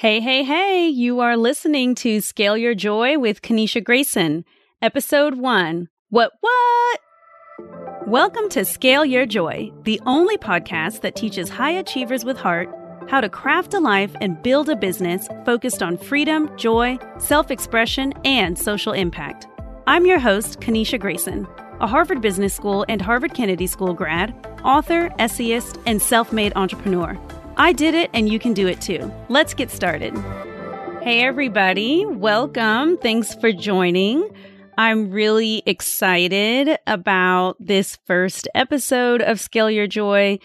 Hey, hey, hey, you are listening to Scale Your Joy with Kanisha Grayson, Episode 1. What? Welcome to Scale Your Joy, the only podcast that teaches high achievers with heart how to craft a life and build a business focused on freedom, joy, self-expression, and social impact. I'm your host, Kanisha Grayson, a Harvard Business School and Harvard Kennedy School grad, author, essayist, and self-made entrepreneur. I did it, and you can do it too. Let's get started. Hey, everybody. Welcome. Thanks for joining. I'm really excited about this first episode of Scale Your Joy.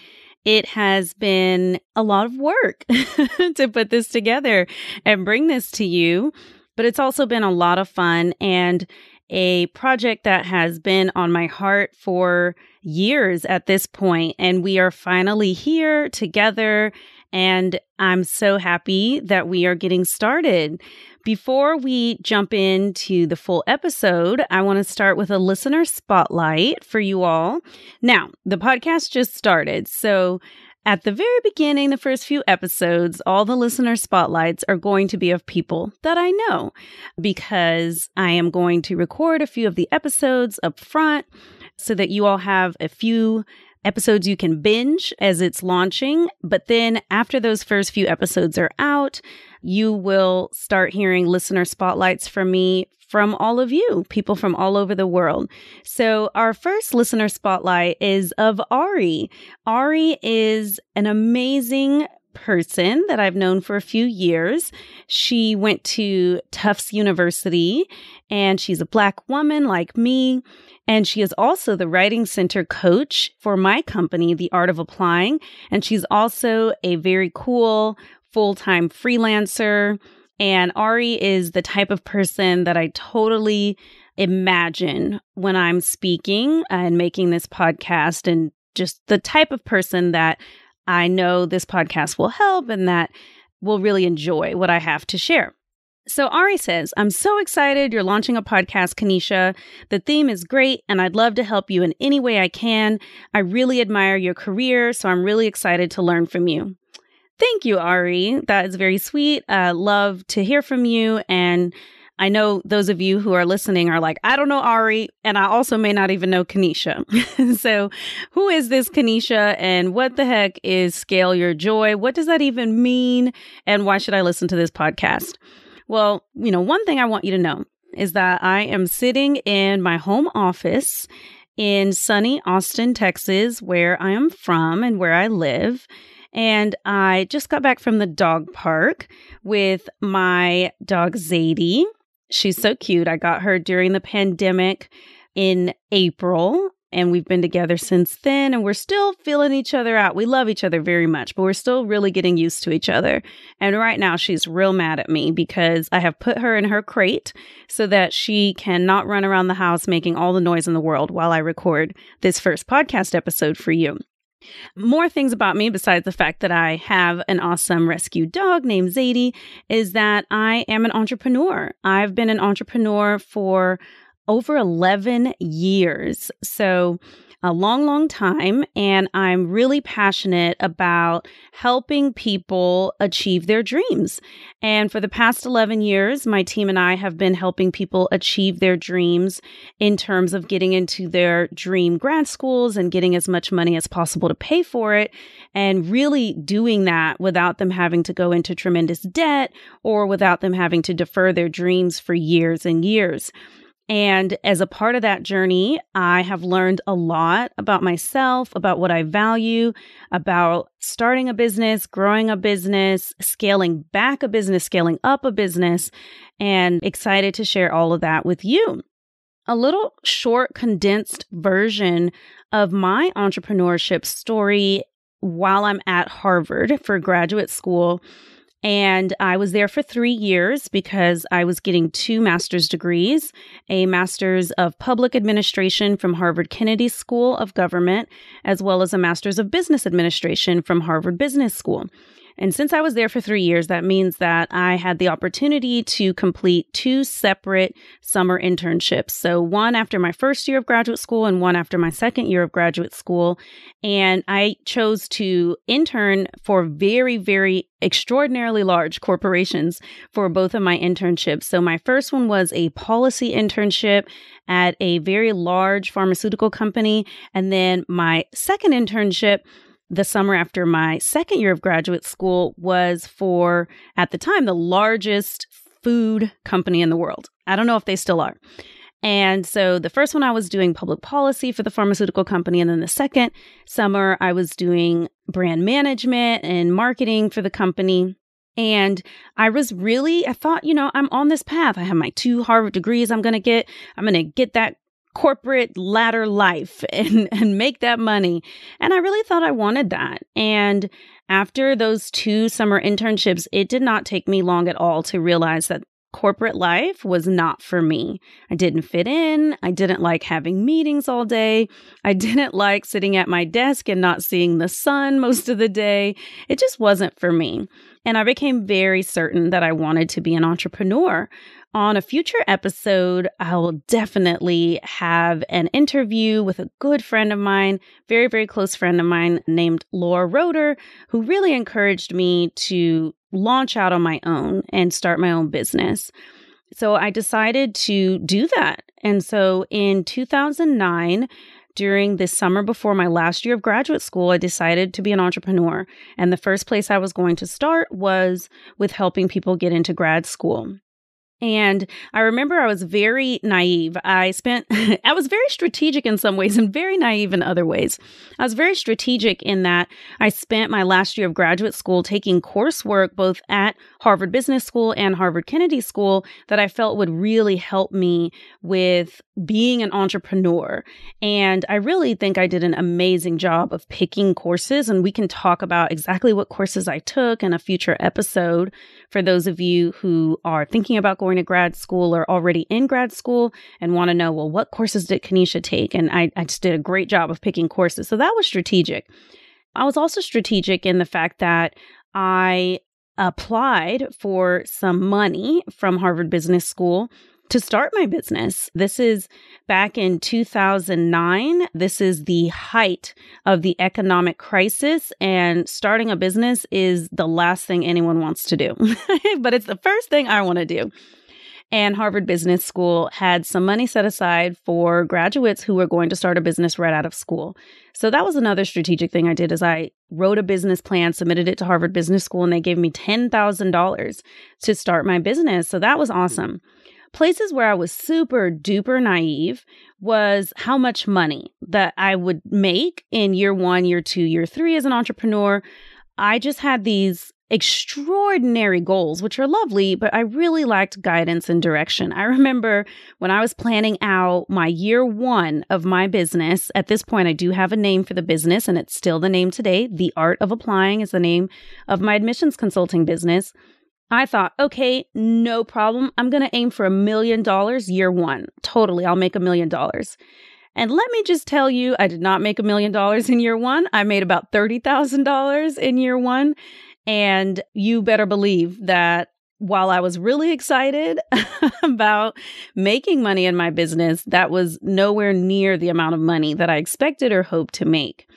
It has been a lot of work to put this together and bring this to you, but it's also been a lot of fun and a project that has been on my heart for years at this point, and we are finally here together, and I'm so happy that we are getting started. Before we jump into the full episode, I want to start with a listener spotlight for you all. Now, the podcast just started, so at the very beginning, the first few episodes, all the listener spotlights are going to be of people that I know, because I am going to record a few of the episodes up front so that you all have a few episodes you can binge as it's launching. But then after those first few episodes are out, you will start hearing listener spotlights from me, from all of you, people from all over the world. So our first listener spotlight is of Ari. Ari is an amazing person that I've known for a few years. She went to Tufts University, and she's a Black woman like me. And she is also the writing center coach for my company, The Art of Applying. And she's also a very cool full-time freelancer. And Ari is the type of person that I totally imagine when I'm speaking and making this podcast, and just the type of person that I know this podcast will help and that will really enjoy what I have to share. So Ari says, I'm so excited you're launching a podcast, Kanisha. The theme is great, and I'd love to help you in any way I can. I really admire your career, so I'm really excited to learn from you. Thank you, Ari. That is very sweet. Love to hear from you. And I know those of you who are listening are like, I don't know Ari, and I also may not even know Kanisha. So who is this Kanisha, and what the heck is Scale Your Joy? What does that even mean, and why should I listen to this podcast? Well, you know, one thing I want you to know is that I am sitting in my home office in sunny Austin, Texas, where I am from and where I live. And I just got back from the dog park with my dog, Zadie. She's so cute. I got her during the pandemic in April, and we've been together since then, and we're still feeling each other out. We love each other very much, but we're still really getting used to each other. And right now, she's real mad at me because I have put her in her crate so that she cannot run around the house making all the noise in the world while I record this first podcast episode for you. More things about me, besides the fact that I have an awesome rescue dog named Zadie, is that I am an entrepreneur. I've been an entrepreneur for over 11 years, so a long, long time, and I'm really passionate about helping people achieve their dreams. And for the past 11 years, my team and I have been helping people achieve their dreams in terms of getting into their dream grad schools and getting as much money as possible to pay for it, and really doing that without them having to go into tremendous debt or without them having to defer their dreams for years and years. And as a part of that journey, I have learned a lot about myself, about what I value, about starting a business, growing a business, scaling back a business, scaling up a business, and excited to share all of that with you. A little short, condensed version of my entrepreneurship story while I'm at Harvard for graduate school. And I was there for 3 years because I was getting 2 master's degrees, a master's of public administration from Harvard Kennedy School of Government, as well as a master's of business administration from Harvard Business School. And since I was there for 3 years, that means that I had the opportunity to complete two separate summer internships. So one after my first year of graduate school and one after my second year of graduate school. And I chose to intern for very, very extraordinarily large corporations for both of my internships. So my first one was a policy internship at a very large pharmaceutical company. And then my second internship the summer after my second year of graduate school was for, at the time, the largest food company in the world. I don't know if they still are. And so the first one I was doing public policy for the pharmaceutical company. And then the second summer I was doing brand management and marketing for the company. And I was really, I thought, you know, I'm on this path. I have my two Harvard degrees. I'm going to get that corporate ladder life and make that money. And I really thought I wanted that. And after those two summer internships, it did not take me long at all to realize that corporate life was not for me. I didn't fit in. I didn't like having meetings all day. I didn't like sitting at my desk and not seeing the sun most of the day. It just wasn't for me. And I became very certain that I wanted to be an entrepreneur. On a future episode, I will definitely have an interview with a good friend of mine, very, very close friend of mine named Laura Roeder, who really encouraged me to launch out on my own and start my own business. So I decided to do that. And so in 2009, during the summer before my last year of graduate school, I decided to be an entrepreneur. And the first place I was going to start was with helping people get into grad school. And I remember I was very naive. I was very strategic in some ways and very naive in other ways. I was very strategic in that I spent my last year of graduate school taking coursework both at Harvard Business School and Harvard Kennedy School that I felt would really help me with being an entrepreneur. And I really think I did an amazing job of picking courses, and we can talk about exactly what courses I took in a future episode for those of you who are thinking about going to grad school or already in grad school and want to know, well, what courses did Kanisha take? And I just did a great job of picking courses. So that was strategic. I was also strategic in the fact that I applied for some money from Harvard Business School to start my business. This is back in 2009. This is the height of the economic crisis, and starting a business is the last thing anyone wants to do, but it's the first thing I want to do. And Harvard Business School had some money set aside for graduates who were going to start a business right out of school. So that was another strategic thing I did, is I wrote a business plan, submitted it to Harvard Business School, and they gave me $10,000 to start my business. So that was awesome. Places where I was super duper naive was how much money that I would make in year one, year two, year three as an entrepreneur. I just had these extraordinary goals, which are lovely, but I really lacked guidance and direction. I remember when I was planning out my year one of my business, at this point, I do have a name for the business, and it's still the name today. The Art of Applying is the name of my admissions consulting business. I thought, okay, no problem. I'm going to aim for $1 million year one. Totally. I'll make $1 million. And let me just tell you, I did not make $1 million in year one. I made about $30,000 in year one. And you better believe that while I was really excited about making money in my business, that was nowhere near the amount of money that I expected or hoped to make.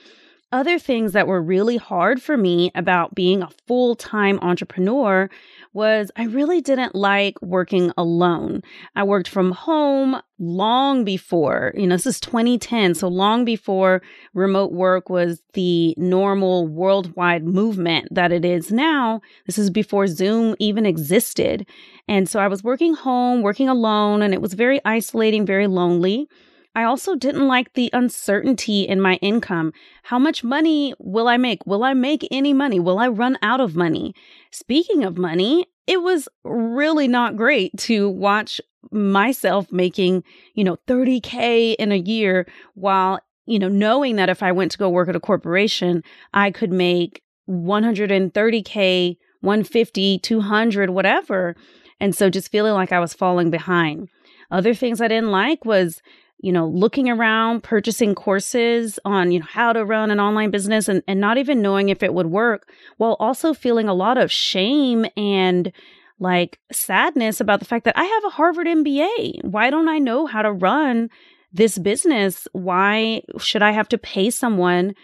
Other things that were really hard for me about being a full-time entrepreneur was I really didn't like working alone. I worked from home long before, this is 2010, so long before remote work was the normal worldwide movement that it is now. This is before Zoom even existed. And so I was working home, working alone, and it was very isolating, very lonely. I also didn't like the uncertainty in my income. How much money will I make? Will I make any money? Will I run out of money? Speaking of money, it was really not great to watch myself making, $30K in a year while, knowing that if I went to go work at a corporation, I could make $130K, $150, $200, whatever. And so just feeling like I was falling behind. Other things I didn't like was you know, looking around, purchasing courses on, you know, how to run an online business and not even knowing if it would work, while also feeling a lot of shame and like sadness about the fact that I have a Harvard MBA. Why don't I know how to run this business? Why should I have to pay someone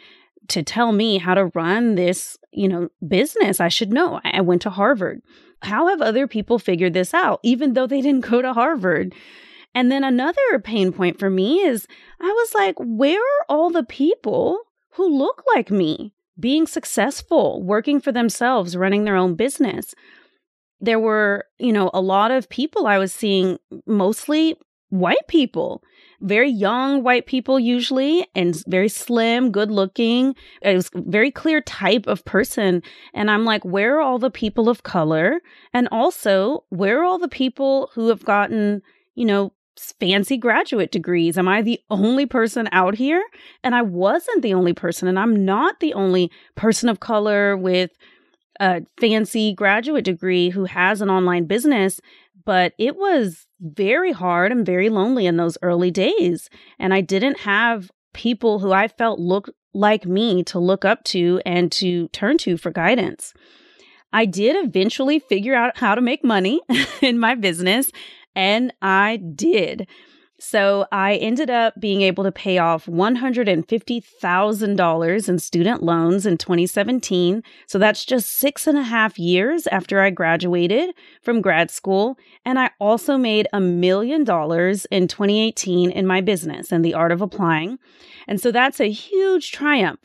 to tell me how to run this, you know, business? I should know. I went to Harvard. How have other people figured this out, even though they didn't go to Harvard? And then another pain point for me is I was like, where are all the people who look like me being successful, working for themselves, running their own business? There were, you know, a lot of people I was seeing, mostly white people, very young white people usually, and very slim, good looking. It was a very clear type of person. And I'm like, where are all the people of color? And also, where are all the people who have gotten, you know, fancy graduate degrees? Am I the only person out here? And I wasn't the only person. And I'm not the only person of color with a fancy graduate degree who has an online business. But it was very hard and very lonely in those early days. And I didn't have people who I felt looked like me to look up to and to turn to for guidance. I did eventually figure out how to make money in my business. And I did. So I ended up being able to pay off $150,000 in student loans in 2017. So that's just 6.5 years after I graduated from grad school. And I also made $1 million in 2018 in my business and The Art of Applying. And so that's a huge triumph.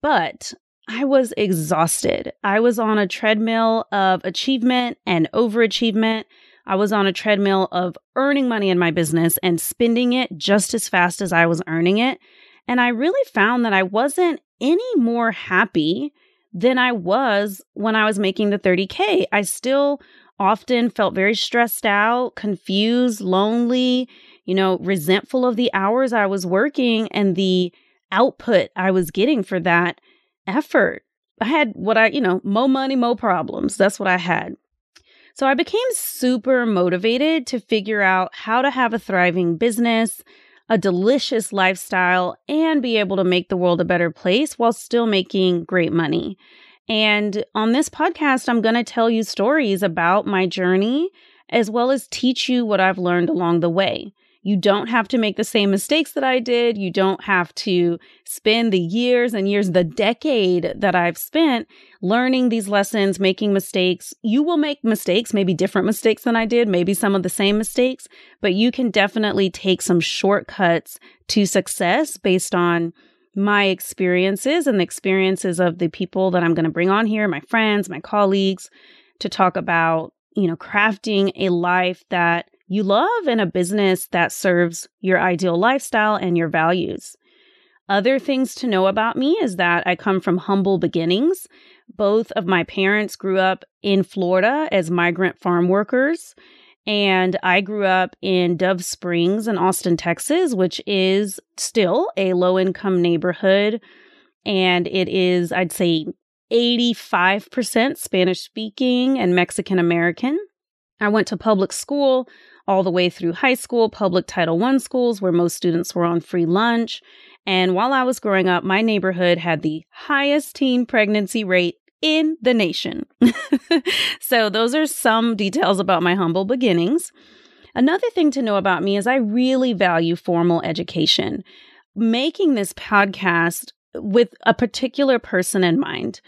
But I was exhausted. I was on a treadmill of achievement and overachievement. I was on a treadmill of earning money in my business and spending it just as fast as I was earning it. And I really found that I wasn't any more happy than I was when I was making the 30K. I still often felt very stressed out, confused, lonely, you know, resentful of the hours I was working and the output I was getting for that effort. I had what I, you know, more money, more problems. That's what I had. So I became super motivated to figure out how to have a thriving business, a delicious lifestyle, and be able to make the world a better place while still making great money. And on this podcast, I'm going to tell you stories about my journey, as well as teach you what I've learned along the way. You don't have to make the same mistakes that I did. You don't have to spend the years and years, the decade that I've spent learning these lessons, making mistakes. You will make mistakes, maybe different mistakes than I did, maybe some of the same mistakes, but you can definitely take some shortcuts to success based on my experiences and the experiences of the people that I'm going to bring on here, my friends, my colleagues, to talk about, you know, crafting a life that you love in a business that serves your ideal lifestyle and your values. Other things to know about me is that I come from humble beginnings. Both of my parents grew up in Florida as migrant farm workers, and I grew up in Dove Springs in Austin, Texas, which is still a low-income neighborhood, and it is, I'd say, 85% Spanish-speaking and Mexican-American. I went to public school all the way through high school, public Title I schools where most students were on free lunch. And while I was growing up, my neighborhood had the highest teen pregnancy rate in the nation. So those are some details about my humble beginnings. Another thing to know about me is I really value formal education. Making this podcast with a particular person in mind.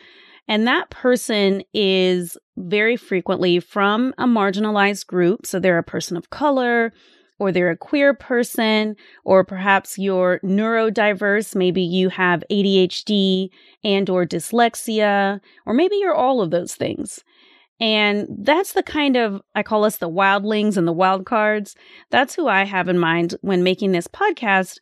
And that person is very frequently from a marginalized group. So they're a person of color, or they're a queer person, or perhaps you're neurodiverse. Maybe you have ADHD and or dyslexia, or maybe you're all of those things. And that's the kind of, I call us the wildlings and the wild cards. That's who I have in mind when making this podcast,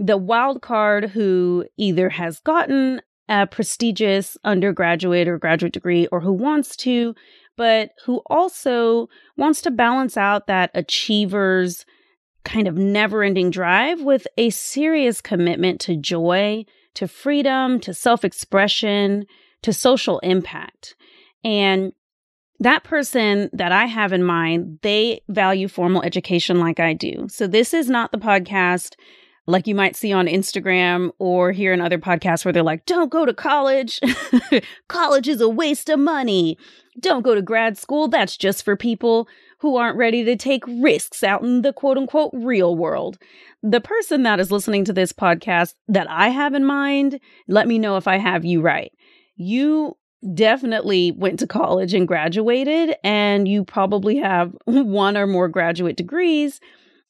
the wild card who either has gotten a prestigious undergraduate or graduate degree, or who wants to, but who also wants to balance out that achiever's kind of never-ending drive with a serious commitment to joy, to freedom, to self-expression, to social impact. And that person that I have in mind, they value formal education like I do. So this is not the podcast like you might see on Instagram or hear in other podcasts where they're like, don't go to college. College is a waste of money. Don't go to grad school. That's just for people who aren't ready to take risks out in the quote unquote real world. The person that is listening to this podcast that I have in mind, let me know if I have you right. You definitely went to college and graduated, and you probably have one or more graduate degrees,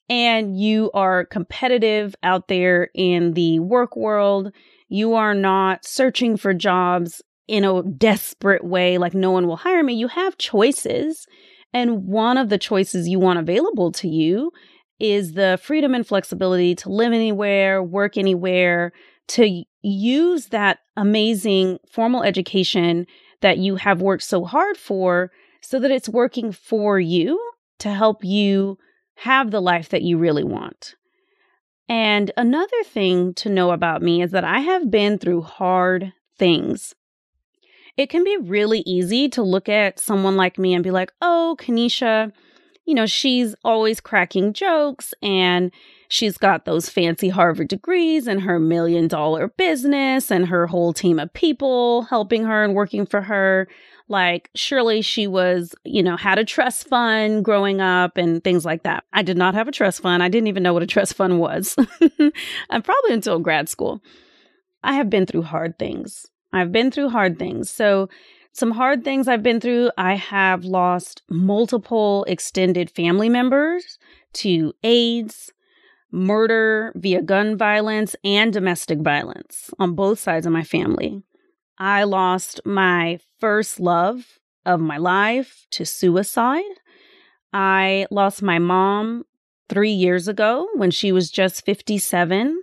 and you are competitive out there in the work world. You are not searching for jobs in a desperate way, like no one will hire me. You have choices, and one of the choices you want available to you is the freedom and flexibility to live anywhere, work anywhere, to use that amazing formal education that you have worked so hard for so that it's working for you to help you have the life that you really want. And another thing to know about me is that I have been through hard things. It can be really easy to look at someone like me and be like, oh, Kanisha, you know, she's always cracking jokes and she's got those fancy Harvard degrees and her $1 million business and her whole team of people helping her and working for her. Like, surely she was, you know, had a trust fund growing up and things like that. I did not have a trust fund. I didn't even know what a trust fund was. And probably until grad school. I have been through hard things. I've been through hard things. So some hard things I've been through, I have lost multiple extended family members to AIDS, murder via gun violence, and domestic violence on both sides of my family. I lost my first love of my life to suicide. I lost my mom 3 years ago when she was just 57.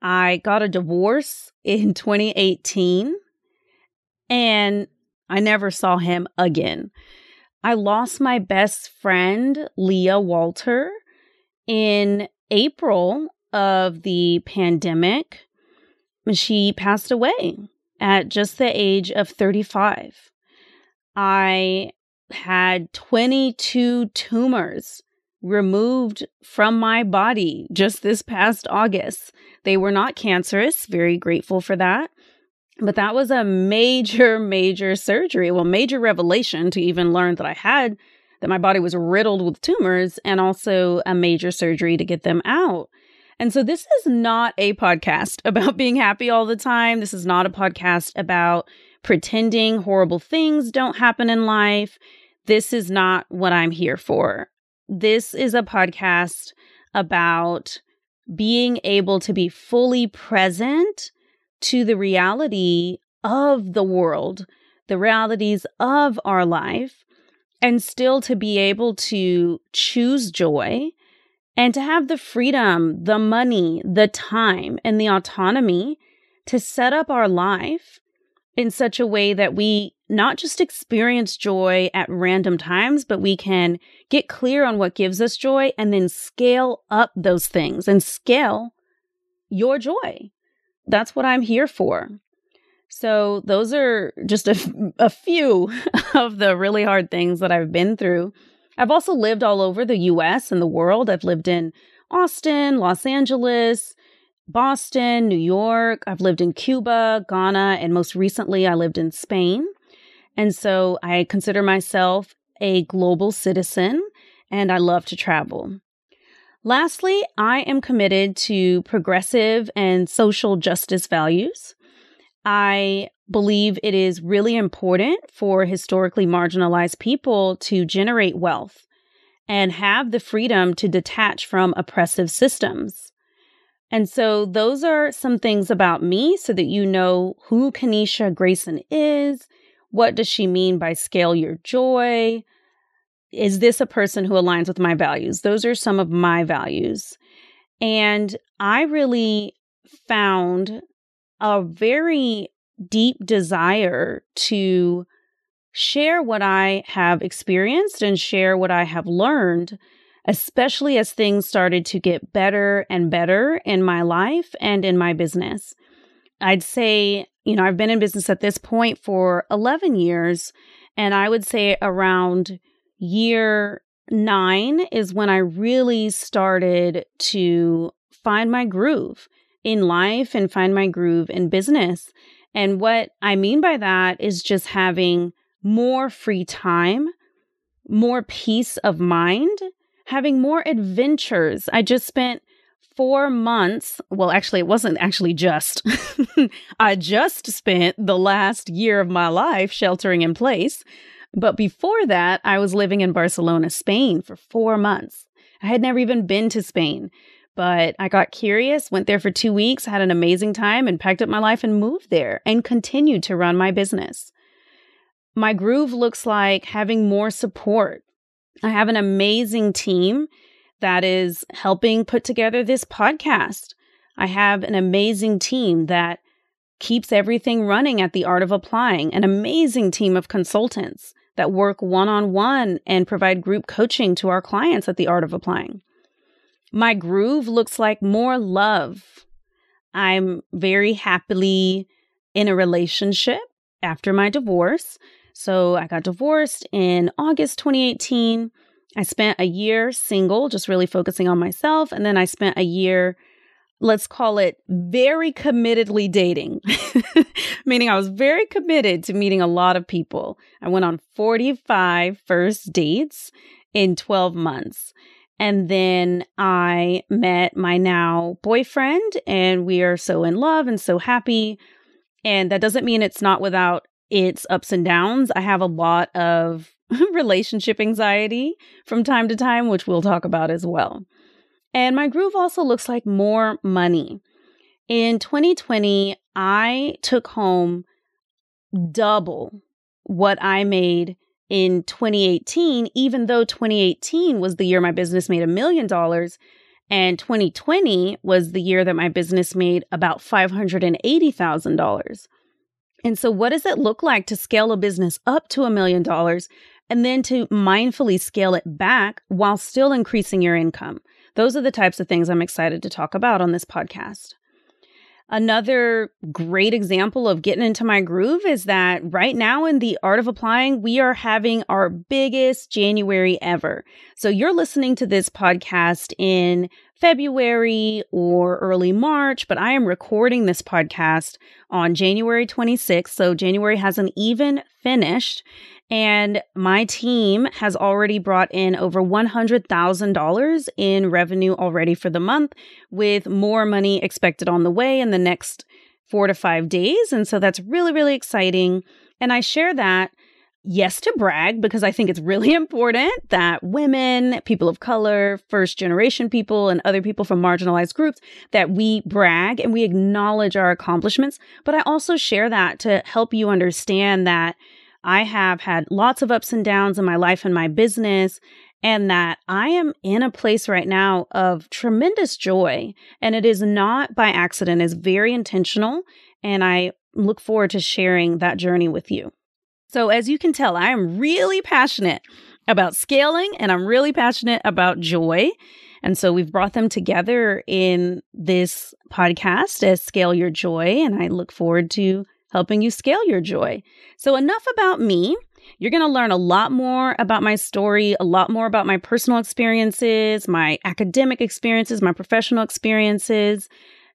I got a divorce in 2018. And I never saw him again. I lost my best friend, Leah Walter, in April of the pandemic. She passed away at just the age of 35. I had 22 tumors removed from my body just this past August. They were not cancerous. Very grateful for that. But that was a major, major surgery. Well, major revelation to even learn that I had, that my body was riddled with tumors, and also a major surgery to get them out. And so this is not a podcast about being happy all the time. This is not a podcast about pretending horrible things don't happen in life. This is not what I'm here for. This is a podcast about being able to be fully present to the reality of the world, the realities of our life, and still to be able to choose joy and to have the freedom, the money, the time, and the autonomy to set up our life in such a way that we not just experience joy at random times, but we can get clear on what gives us joy and then scale up those things and scale your joy. That's what I'm here for. So those are just a few of the really hard things that I've been through. I've also lived all over the U.S. and the world. I've lived in Austin, Los Angeles, Boston, New York. I've lived in Cuba, Ghana, and most recently I lived in Spain. And so I consider myself a global citizen, and I love to travel. Lastly, I am committed to progressive and social justice values. I believe it is really important for historically marginalized people to generate wealth and have the freedom to detach from oppressive systems. And so those are some things about me so that you know who Kanisha Grayson is. What does she mean by scale your joy? Is this a person who aligns with my values? Those are some of my values. And I really found a very deep desire to share what I have experienced and share what I have learned, especially as things started to get better and better in my life and in my business. I'd say, you know, I've been in business at this point for 11 years. And I would say around year 9 is when I really started to find my groove in life and find my groove in business. And what I mean by that is just having more free time, more peace of mind, having more adventures. I just spent 4 months. Well, actually, it wasn't actually just. I just spent the last year of my life sheltering in place. But before that, I was living in Barcelona, Spain for 4 months. I had never even been to Spain, but I got curious, went there for 2 weeks, had an amazing time, and packed up my life and moved there and continued to run my business. My groove looks like having more support. I have an amazing team that is helping put together this podcast. I have an amazing team that keeps everything running at The Art of Applying, an amazing team of consultants that work one-on-one and provide group coaching to our clients at The Art of Applying. My groove looks like more love. I'm very happily in a relationship after my divorce. So I got divorced in August 2018. I spent a year single, just really focusing on myself. And then I spent a year, let's call it very committedly dating, meaning I was very committed to meeting a lot of people. I went on 45 first dates in 12 months. And then I met my now boyfriend, and we are so in love and so happy. And that doesn't mean it's not without its ups and downs. I have a lot of relationship anxiety from time to time, which we'll talk about as well. And my groove also looks like more money. In 2020, I took home double what I made in 2018, even though 2018 was the year my business made $1 million. And 2020 was the year that my business made about $580,000. And so what does it look like to scale a business up to $1 million and then to mindfully scale it back while still increasing your income? Those are the types of things I'm excited to talk about on this podcast. Another great example of getting into my groove is that right now in The Art of Applying, we are having our biggest January ever. So you're listening to this podcast in February or early March, but I am recording this podcast on January 26th. So January hasn't even finished. And my team has already brought in over $100,000 in revenue already for the month, with more money expected on the way in the next 4 to 5 days. And so that's really, really exciting. And I share that, yes, to brag, because I think it's really important that women, people of color, first generation people, and other people from marginalized groups, that we brag and we acknowledge our accomplishments. But I also share that to help you understand that I have had lots of ups and downs in my life and my business, and that I am in a place right now of tremendous joy. And it is not by accident, it's very intentional. And I look forward to sharing that journey with you. So as you can tell, I am really passionate about scaling, and I'm really passionate about joy. And so we've brought them together in this podcast as Scale Your Joy. And I look forward to helping you scale your joy. So enough about me. You're going to learn a lot more about my story, a lot more about my personal experiences, my academic experiences, my professional experiences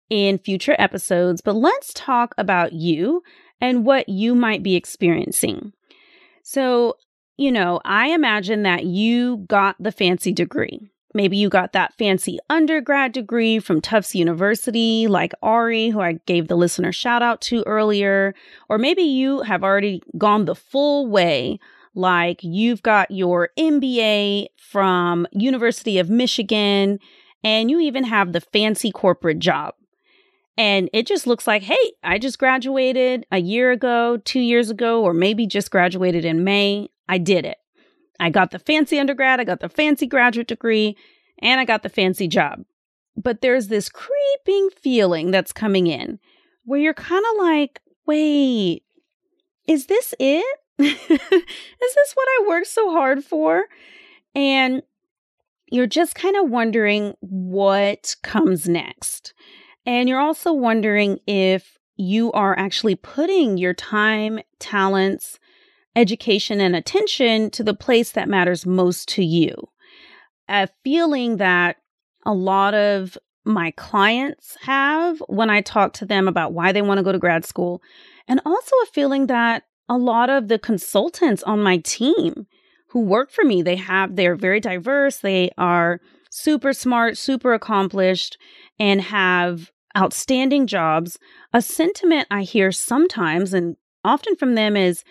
in future episodes. But let's talk about you and what you might be experiencing. So, I imagine that you got the fancy degree. Maybe you got that fancy undergrad degree from Tufts University, like Ari, who I gave the listener shout out to earlier. Or maybe you have already gone the full way, like you've got your MBA from University of Michigan, and you even have the fancy corporate job. And it just looks like, hey, I just graduated a year ago, 2 years ago, or maybe just graduated in May. I did it. I got the fancy undergrad, I got the fancy graduate degree, and I got the fancy job. But there's this creeping feeling that's coming in where you're kind of like, wait, is this it? Is this what I worked so hard for? And you're just kind of wondering what comes next. And you're also wondering if you are actually putting your time, talents, education and attention to the place that matters most to you. A feeling that a lot of my clients have when I talk to them about why they want to go to grad school, and also a feeling that a lot of the consultants on my team who work for me, they're very diverse, they are super smart, super accomplished, and have outstanding jobs. A sentiment I hear sometimes and often from them is,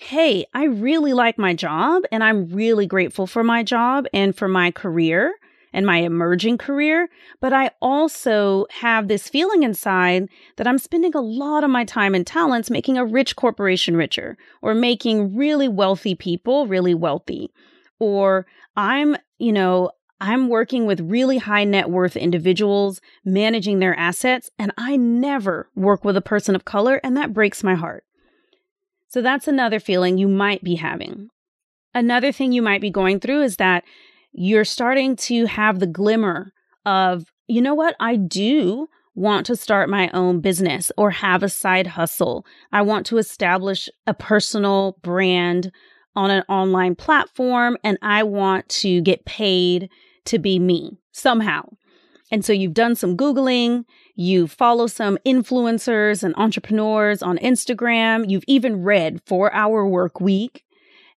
hey, I really like my job and I'm really grateful for my job and for my career and my emerging career, but I also have this feeling inside that I'm spending a lot of my time and talents making a rich corporation richer, or making really wealthy people really wealthy, or I'm working with really high net worth individuals, managing their assets, and I never work with a person of color, and that breaks my heart. So that's another feeling you might be having. Another thing you might be going through is that you're starting to have the glimmer of, you know what, I do want to start my own business or have a side hustle. I want to establish a personal brand on an online platform, and I want to get paid to be me somehow. And so you've done some Googling, you follow some influencers and entrepreneurs on Instagram, you've even read 4-Hour Work Week,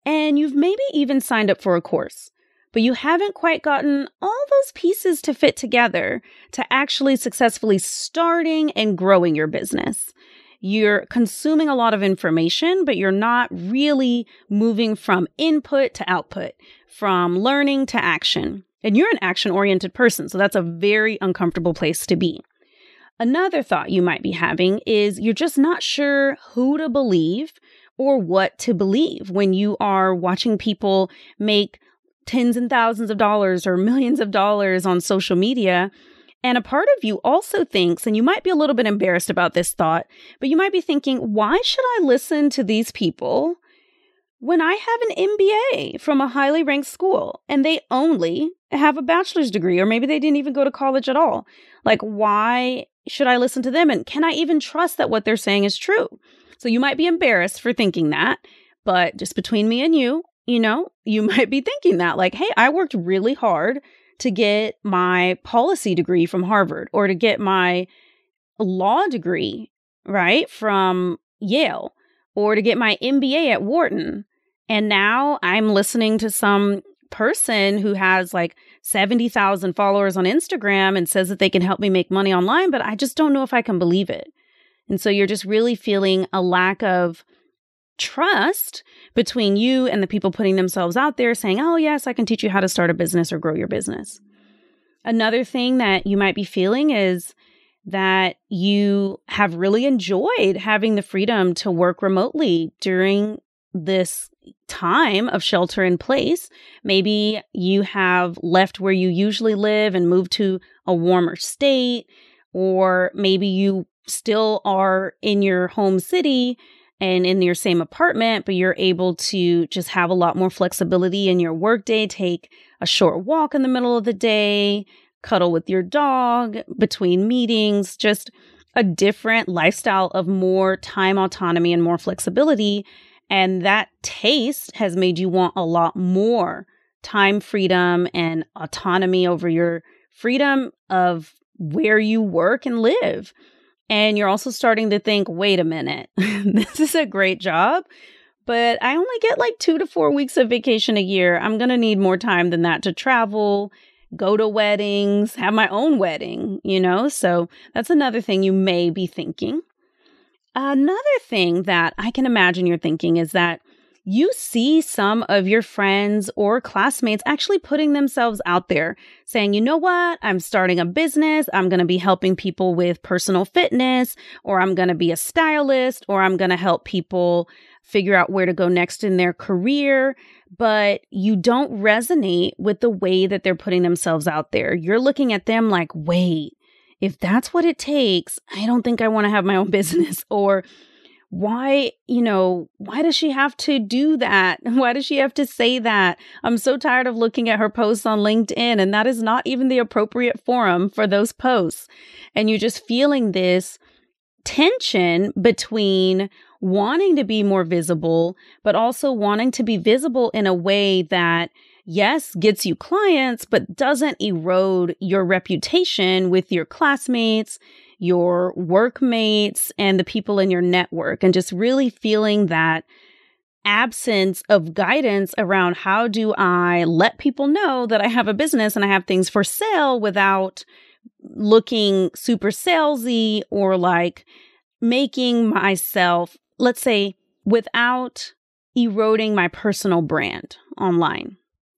and you've maybe even signed up for a course. But you haven't quite gotten all those pieces to fit together to actually successfully starting and growing your business. You're consuming a lot of information, but you're not really moving from input to output, from learning to action. And you're an action-oriented person, so that's a very uncomfortable place to be. Another thought you might be having is you're just not sure who to believe or what to believe when you are watching people make tens and thousands of dollars or millions of dollars on social media. And a part of you also thinks, and you might be a little bit embarrassed about this thought, but you might be thinking, why should I listen to these people when I have an MBA from a highly ranked school and they only have a bachelor's degree, or maybe they didn't even go to college at all? Like, why should I listen to them? And can I even trust that what they're saying is true? So you might be embarrassed for thinking that, but just between me and you, you might be thinking that, like, hey, I worked really hard to get my policy degree from Harvard, or to get my law degree, right, from Yale, or to get my MBA at Wharton. And now I'm listening to some person who has like 70,000 followers on Instagram and says that they can help me make money online, but I just don't know if I can believe it. And so you're just really feeling a lack of trust between you and the people putting themselves out there saying, oh, yes, I can teach you how to start a business or grow your business. Another thing that you might be feeling is that you have really enjoyed having the freedom to work remotely during this time of shelter in place. Maybe you have left where you usually live and moved to a warmer state, or maybe you still are in your home city and in your same apartment, but you're able to just have a lot more flexibility in your workday, take a short walk in the middle of the day, cuddle with your dog between meetings, just a different lifestyle of more time autonomy and more flexibility. And that taste has made you want a lot more time freedom and autonomy over your freedom of where you work and live. And you're also starting to think, wait a minute, this is a great job, but I only get like 2 to 4 weeks of vacation a year. I'm going to need more time than that to travel, go to weddings, have my own wedding, So that's another thing you may be thinking. Another thing that I can imagine you're thinking is that you see some of your friends or classmates actually putting themselves out there saying, you know what, I'm starting a business, I'm going to be helping people with personal fitness, or I'm going to be a stylist, or I'm going to help people figure out where to go next in their career. But you don't resonate with the way that they're putting themselves out there. You're looking at them like, wait, if that's what it takes, I don't think I want to have my own business. Or why does she have to do that? Why does she have to say that? I'm so tired of looking at her posts on LinkedIn, and that is not even the appropriate forum for those posts. And you're just feeling this tension between wanting to be more visible, but also wanting to be visible in a way that, yes, gets you clients, but doesn't erode your reputation with your classmates, your workmates, and the people in your network, and just really feeling that absence of guidance around how do I let people know that I have a business and I have things for sale without looking super salesy or like making myself, let's say, without eroding my personal brand online,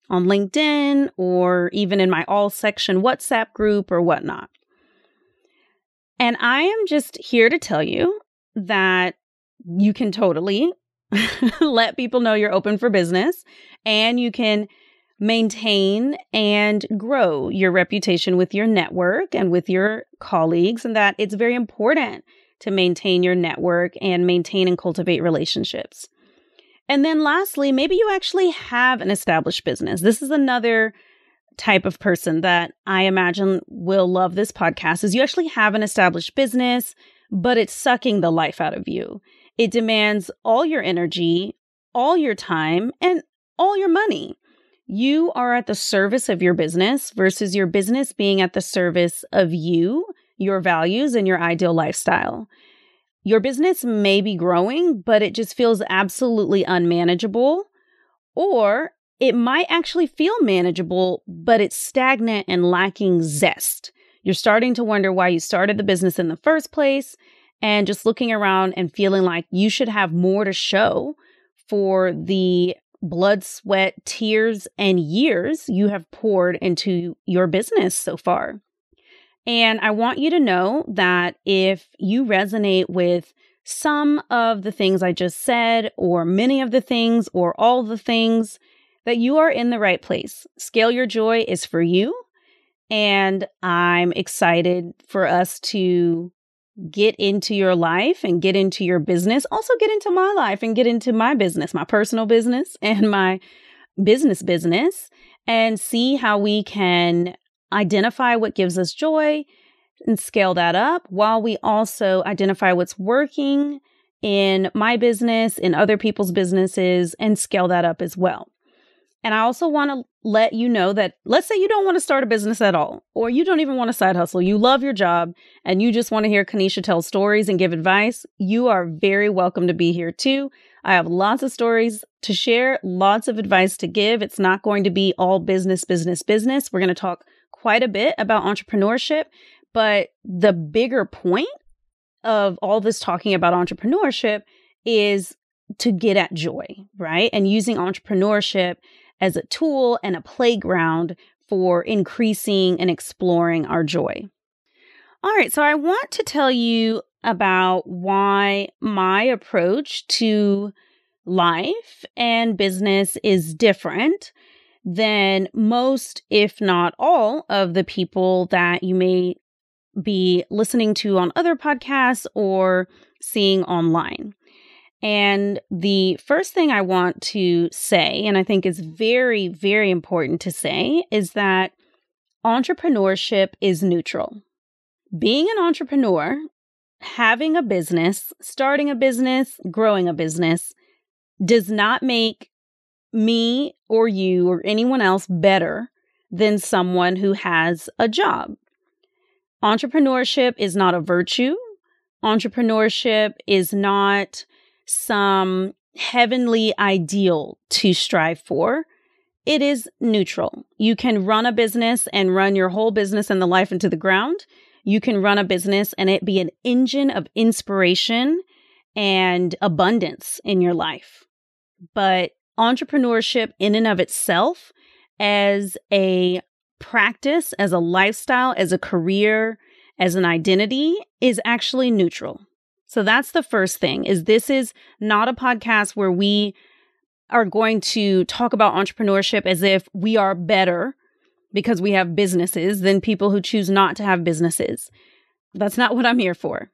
on LinkedIn, or even in my all section WhatsApp group or whatnot. And I am just here to tell you that you can totally let people know you're open for business, and you can maintain and grow your reputation with your network and with your colleagues, and that it's very important to maintain your network and maintain and cultivate relationships. And then lastly, maybe you actually have an established business. This is another type of person that I imagine will love this podcast, is you actually have an established business, but it's sucking the life out of you. It demands all your energy, all your time, and all your money. You are at the service of your business versus your business being at the service of you, your values, and your ideal lifestyle. Your business may be growing, but it just feels absolutely unmanageable, or it might actually feel manageable, but it's stagnant and lacking zest. You're starting to wonder why you started the business in the first place, and just looking around and feeling like you should have more to show for the blood, sweat, tears, and years you have poured into your business so far. And I want you to know that if you resonate with some of the things I just said, or many of the things, or all the things, that you are in the right place. Scale Your Joy is for you. And I'm excited for us to get into your life and get into your business. Also get into my life and get into my business, my personal business and my business, and see how we can identify what gives us joy and scale that up, while we also identify what's working in my business, in other people's businesses, and scale that up as well. And I also want to let you know that, let's say you don't want to start a business at all, or you don't even want to side hustle. You love your job and you just want to hear Kanisha tell stories and give advice. You are very welcome to be here too. I have lots of stories to share, lots of advice to give. It's not going to be all business. We're going to talk quite a bit about entrepreneurship, but the bigger point of all this talking about entrepreneurship is to get at joy, right? And using entrepreneurship as a tool and a playground for increasing and exploring our joy. All right, so I want to tell you about why my approach to life and business is different than most, if not all, of the people that you may be listening to on other podcasts or seeing online. And the first thing I want to say, and I think is very, very important to say, is that entrepreneurship is neutral. Being an entrepreneur, having a business, starting a business, growing a business, does not make me or you or anyone else better than someone who has a job. Entrepreneurship is not a virtue. Entrepreneurship is not some heavenly ideal to strive for. It is neutral. You can run a business and run your whole business and the life into the ground. You can run a business and it be an engine of inspiration and abundance in your life. But entrepreneurship in and of itself, as a practice, as a lifestyle, as a career, as an identity, is actually neutral. So that's the first thing, is this is not a podcast where we are going to talk about entrepreneurship as if we are better because we have businesses than people who choose not to have businesses. That's not what I'm here for.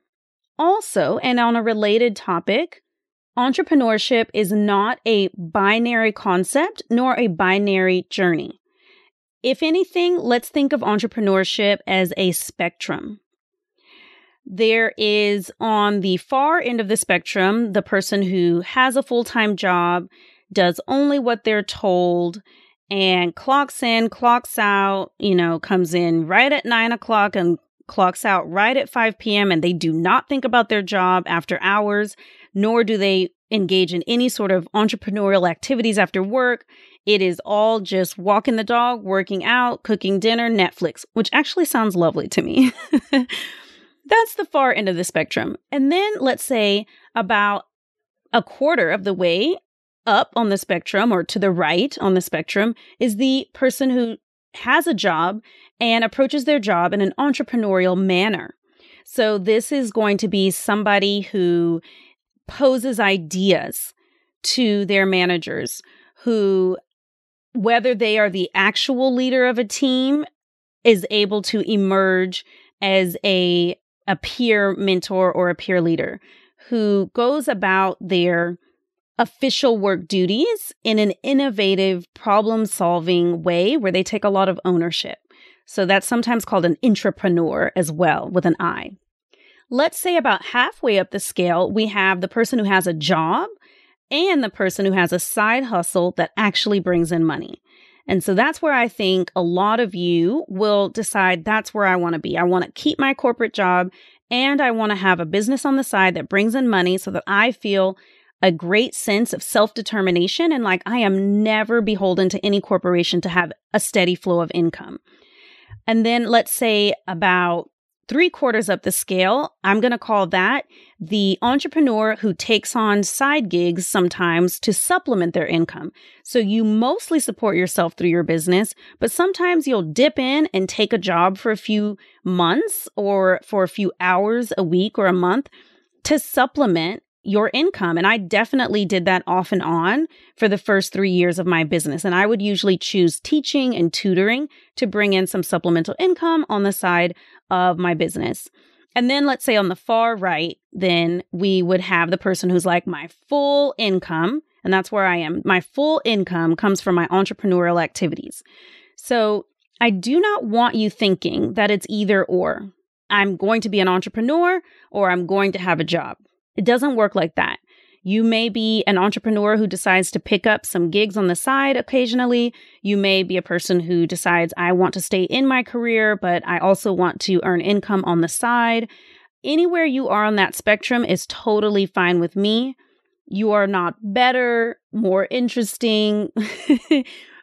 Also, and on a related topic, entrepreneurship is not a binary concept nor a binary journey. If anything, let's think of entrepreneurship as a spectrum. There is, on the far end of the spectrum, the person who has a full-time job, does only what they're told, and clocks in, clocks out, you know, comes in right at 9 o'clock and clocks out right at 5 p.m. and they do not think about their job after hours, nor do they engage in any sort of entrepreneurial activities after work. It is all just walking the dog, working out, cooking dinner, Netflix, which actually sounds lovely to me. That's the far end of the spectrum. And then let's say about a quarter of the way up on the spectrum, or to the right on the spectrum, is the person who has a job and approaches their job in an entrepreneurial manner. So this is going to be somebody who poses ideas to their managers, who, whether they are the actual leader of a team, is able to emerge as a peer mentor or a peer leader, who goes about their official work duties in an innovative, problem-solving way where they take a lot of ownership. So that's sometimes called an intrapreneur as well, with an I. Let's say about halfway up the scale, we have the person who has a job and the person who has a side hustle that actually brings in money. And so that's where I think a lot of you will decide, that's where I want to be. I want to keep my corporate job and I want to have a business on the side that brings in money so that I feel a great sense of self-determination and like I am never beholden to any corporation to have a steady flow of income. And then let's say about three quarters up the scale, I'm going to call that the entrepreneur who takes on side gigs sometimes to supplement their income. So you mostly support yourself through your business, but sometimes you'll dip in and take a job for a few months or for a few hours a week or a month to supplement your income. And I definitely did that off and on for the first 3 years of my business. And I would usually choose teaching and tutoring to bring in some supplemental income on the side of my business. And then let's say on the far right, then we would have the person who's like, my full income, and that's where I am. My full income comes from my entrepreneurial activities. So I do not want you thinking that it's either or. I'm going to be an entrepreneur or I'm going to have a job. It doesn't work like that. You may be an entrepreneur who decides to pick up some gigs on the side occasionally. You may be a person who decides, I want to stay in my career, but I also want to earn income on the side. Anywhere you are on that spectrum is totally fine with me. You are not better, more interesting,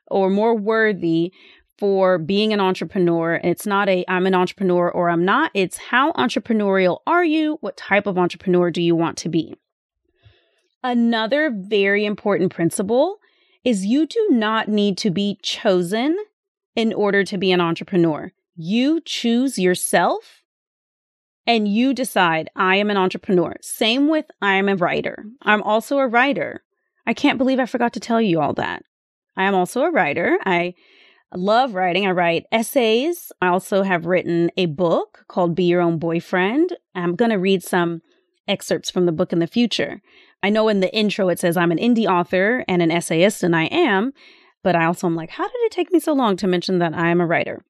or more worthy for being an entrepreneur. It's not a I'm an entrepreneur or I'm not. It's how entrepreneurial are you? What type of entrepreneur do you want to be? Another very important principle is you do not need to be chosen in order to be an entrepreneur. You choose yourself and you decide, I am an entrepreneur. Same with I am a writer. I'm also a writer. I can't believe I forgot to tell you all that. I am also a writer. I love writing. I write essays. I also have written a book called Be Your Own Boyfriend. I'm going to read some excerpts from the book in the future. I know in the intro it says I'm an indie author and an essayist, and I am, but I also am like, how did it take me so long to mention that I am a writer?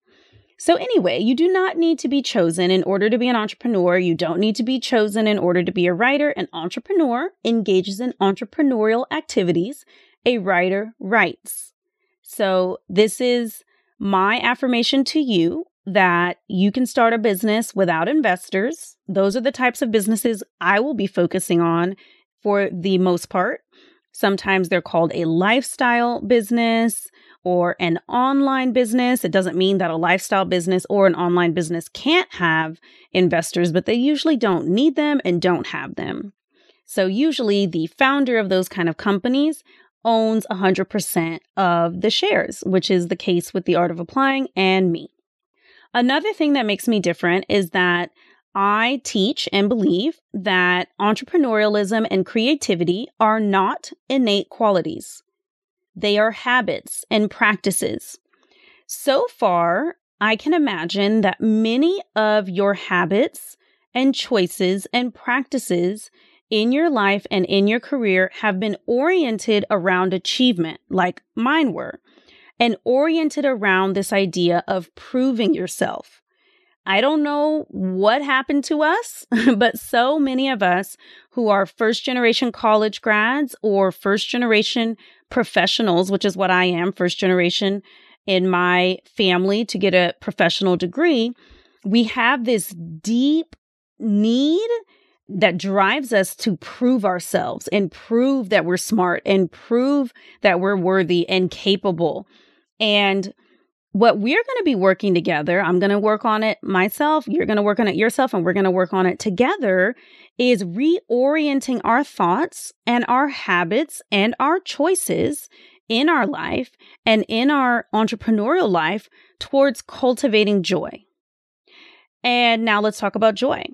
So anyway, you do not need to be chosen in order to be an entrepreneur. You don't need to be chosen in order to be a writer. An entrepreneur engages in entrepreneurial activities. A writer writes. So this is my affirmation to you that you can start a business without investors. Those are the types of businesses I will be focusing on for the most part. Sometimes they're called a lifestyle business or an online business. It doesn't mean that a lifestyle business or an online business can't have investors, but they usually don't need them and don't have them. So usually the founder of those kind of companies owns 100% of the shares, which is the case with The Art of Applying and me. Another thing that makes me different is that I teach and believe that entrepreneurialism and creativity are not innate qualities. They are habits and practices. So far, I can imagine that many of your habits and choices and practices in your life and in your career have been oriented around achievement, like mine were, and oriented around this idea of proving yourself. I don't know what happened to us, but so many of us who are first-generation college grads or first-generation professionals, which is what I am, first-generation in my family to get a professional degree, we have this deep need that drives us to prove ourselves and prove that we're smart and prove that we're worthy and capable. And what we're going to be working together, I'm going to work on it myself, you're going to work on it yourself, and we're going to work on it together, is reorienting our thoughts and our habits and our choices in our life and in our entrepreneurial life towards cultivating joy. And now let's talk about joy.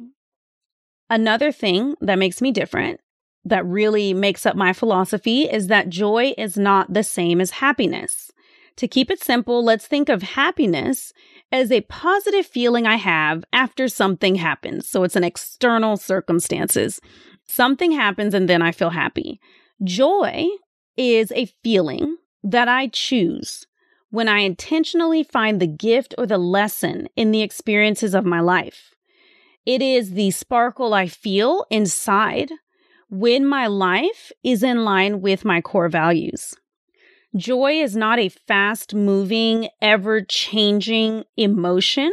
Another thing that makes me different, that really makes up my philosophy, is that joy is not the same as happiness. To keep it simple, let's think of happiness as a positive feeling I have after something happens. So it's an external circumstances. Something happens and then I feel happy. Joy is a feeling that I choose when I intentionally find the gift or the lesson in the experiences of my life. It is the sparkle I feel inside when my life is in line with my core values. Joy is not a fast-moving, ever-changing emotion.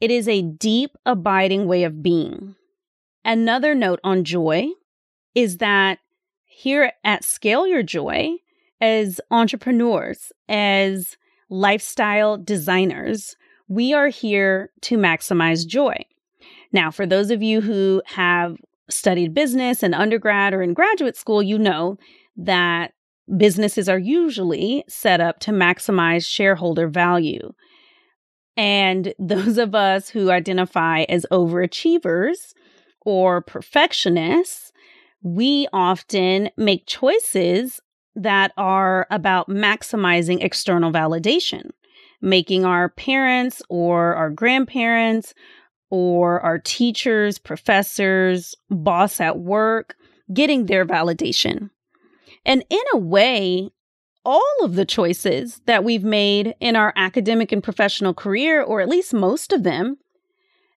It is a deep, abiding way of being. Another note on joy is that here at Scale Your Joy, as entrepreneurs, as lifestyle designers, we are here to maximize joy. Now, for those of you who have studied business in undergrad or in graduate school, you know that businesses are usually set up to maximize shareholder value. And those of us who identify as overachievers or perfectionists, we often make choices that are about maximizing external validation, making our parents or our grandparents or our teachers, professors, boss at work, getting their validation. And in a way, all of the choices that we've made in our academic and professional career, or at least most of them,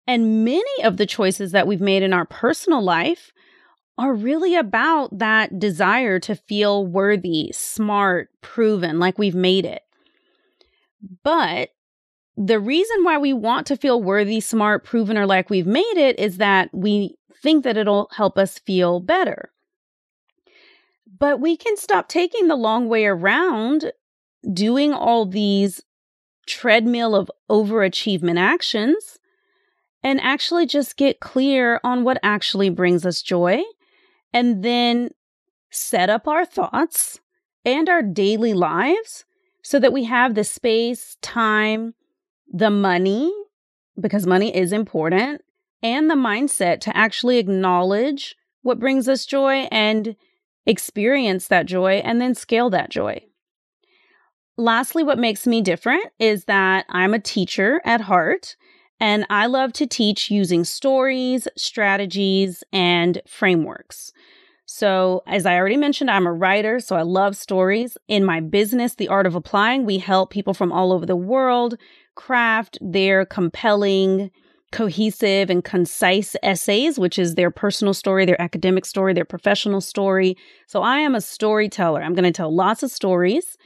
and many of the choices that we've made in our personal life are really about that desire to feel worthy, smart, proven, like we've made it. But the reason why we want to feel worthy, smart, proven, or like we've made it is that we think that it'll help us feel better. But we can stop taking the long way around, doing all these treadmill of overachievement actions, and actually just get clear on what actually brings us joy, and then set up our thoughts and our daily lives so that we have the space, time, the money, because money is important, and the mindset to actually acknowledge what brings us joy and experience that joy, and then scale that joy. Lastly, what makes me different is that I'm a teacher at heart, and I love to teach using stories, strategies, and frameworks. So as I already mentioned, I'm a writer, so I love stories. In my business, The Art of Applying, we help people from all over the world craft their compelling, cohesive, and concise essays, which is their personal story, their academic story, their professional story. So I am a storyteller. I'm going to tell lots of stories.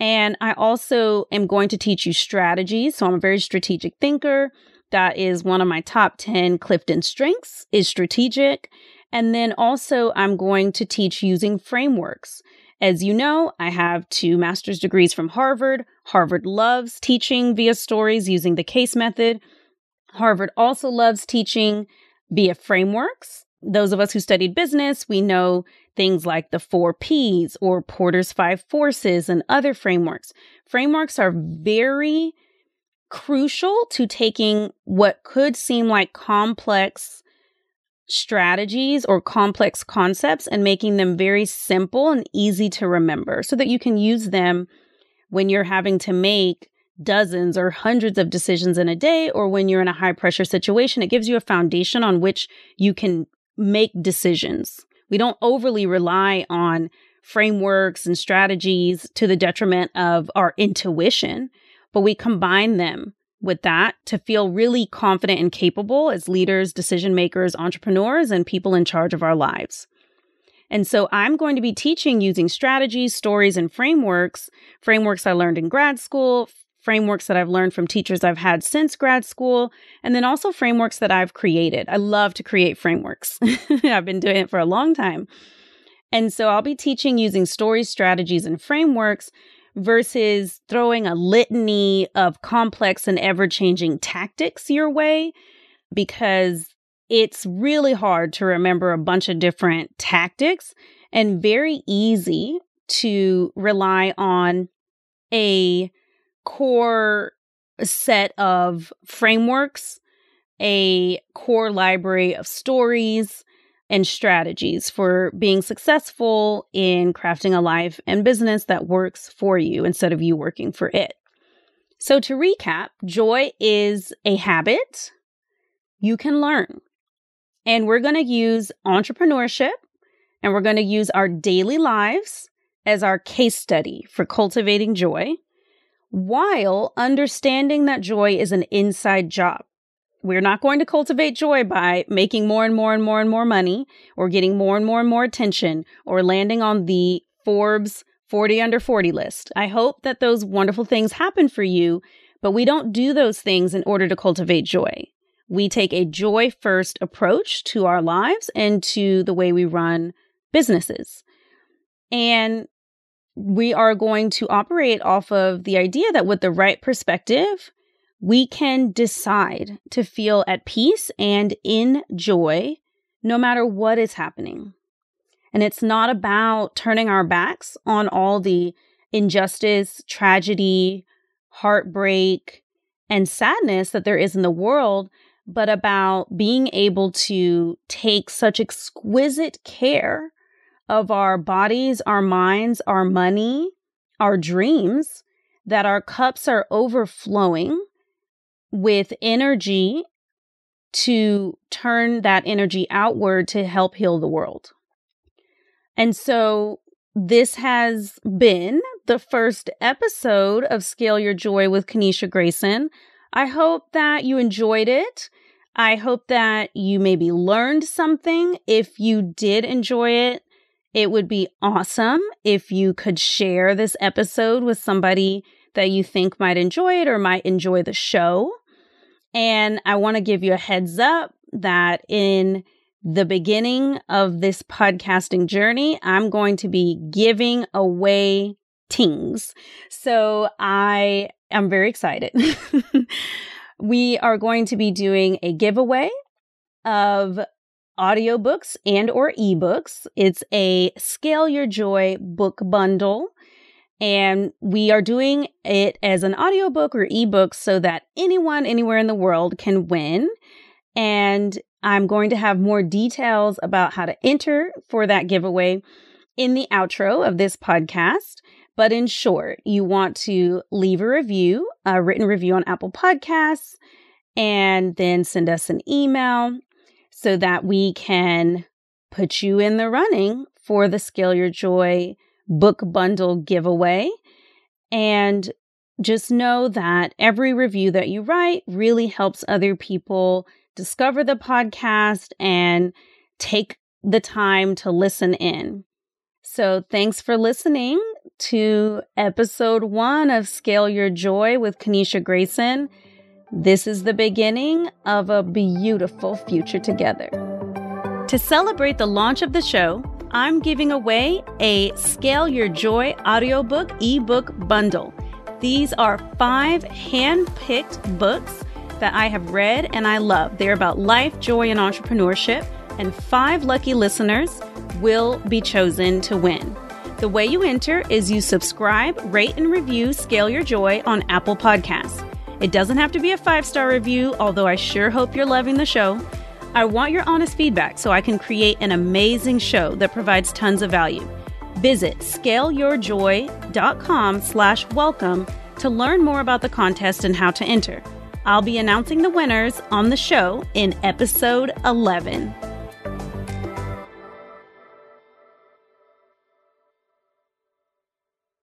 And I also am going to teach you strategies. So I'm a very strategic thinker. That is one of my top 10 Clifton strengths, is strategic. And then also I'm going to teach using frameworks. As you know, I have 2 master's degrees from Harvard. Harvard loves teaching via stories using the case method. Harvard also loves teaching via frameworks. Those of us who studied business, we know things like the 4 Ps or Porter's 5 Forces and other frameworks. Frameworks are very crucial to taking what could seem like complex strategies or complex concepts and making them very simple and easy to remember so that you can use them when you're having to make dozens or hundreds of decisions in a day, or when you're in a high pressure situation. It gives you a foundation on which you can make decisions. We don't overly rely on frameworks and strategies to the detriment of our intuition, but we combine them with that to feel really confident and capable as leaders, decision makers, entrepreneurs, and people in charge of our lives. And so I'm going to be teaching using strategies, stories, and frameworks I learned in grad school, frameworks that I've learned from teachers I've had since grad school, and then also frameworks that I've created. I love to create frameworks. I've been doing it for a long time. And so I'll be teaching using stories, strategies, and frameworks versus throwing a litany of complex and ever-changing tactics your way, because it's really hard to remember a bunch of different tactics and very easy to rely on a core set of frameworks, a core library of stories and strategies for being successful in crafting a life and business that works for you instead of you working for it. So to recap, joy is a habit you can learn. And we're going to use entrepreneurship and we're going to use our daily lives as our case study for cultivating joy, while understanding that joy is an inside job. We're not going to cultivate joy by making more and more and more and more money or getting more and more and more attention or landing on the Forbes 40 under 40 list. I hope that those wonderful things happen for you, but we don't do those things in order to cultivate joy. We take a joy-first approach to our lives and to the way we run businesses. And we are going to operate off of the idea that with the right perspective, we can decide to feel at peace and in joy no matter what is happening. And it's not about turning our backs on all the injustice, tragedy, heartbreak, and sadness that there is in the world, but about being able to take such exquisite care of our bodies, our minds, our money, our dreams, that our cups are overflowing with energy to turn that energy outward to help heal the world. And so this has been the first episode of Scale Your Joy with Kanisha Grayson. I hope that you enjoyed it. I hope that you maybe learned something. If you did enjoy it, it would be awesome if you could share this episode with somebody that you think might enjoy it or might enjoy the show. And I want to give you a heads up that in the beginning of this podcasting journey, I'm going to be giving away things. So I am very excited. We are going to be doing a giveaway of audiobooks and or ebooks. It's a Scale Your Joy book bundle. And we are doing it as an audiobook or ebook so that anyone, anywhere in the world can win. And I'm going to have more details about how to enter for that giveaway in the outro of this podcast. But in short, you want to leave a review, a written review on Apple Podcasts, and then send us an email so that we can put you in the running for the Scale Your Joy book bundle giveaway. And just know that every review that you write really helps other people discover the podcast and take the time to listen in. So thanks for listening to episode 1 of Scale Your Joy with Kanisha Grayson. This is the beginning of a beautiful future together. To celebrate the launch of the show, I'm giving away a Scale Your Joy audiobook ebook bundle. These are 5 hand-picked books that I have read and I love. They're about life, joy, and entrepreneurship, and 5 lucky listeners will be chosen to win. The way you enter is you subscribe, rate, and review Scale Your Joy on Apple Podcasts. It doesn't have to be a 5-star review, although I sure hope you're loving the show. I want your honest feedback so I can create an amazing show that provides tons of value. Visit scaleyourjoy.com/welcome to learn more about the contest and how to enter. I'll be announcing the winners on the show in episode 11.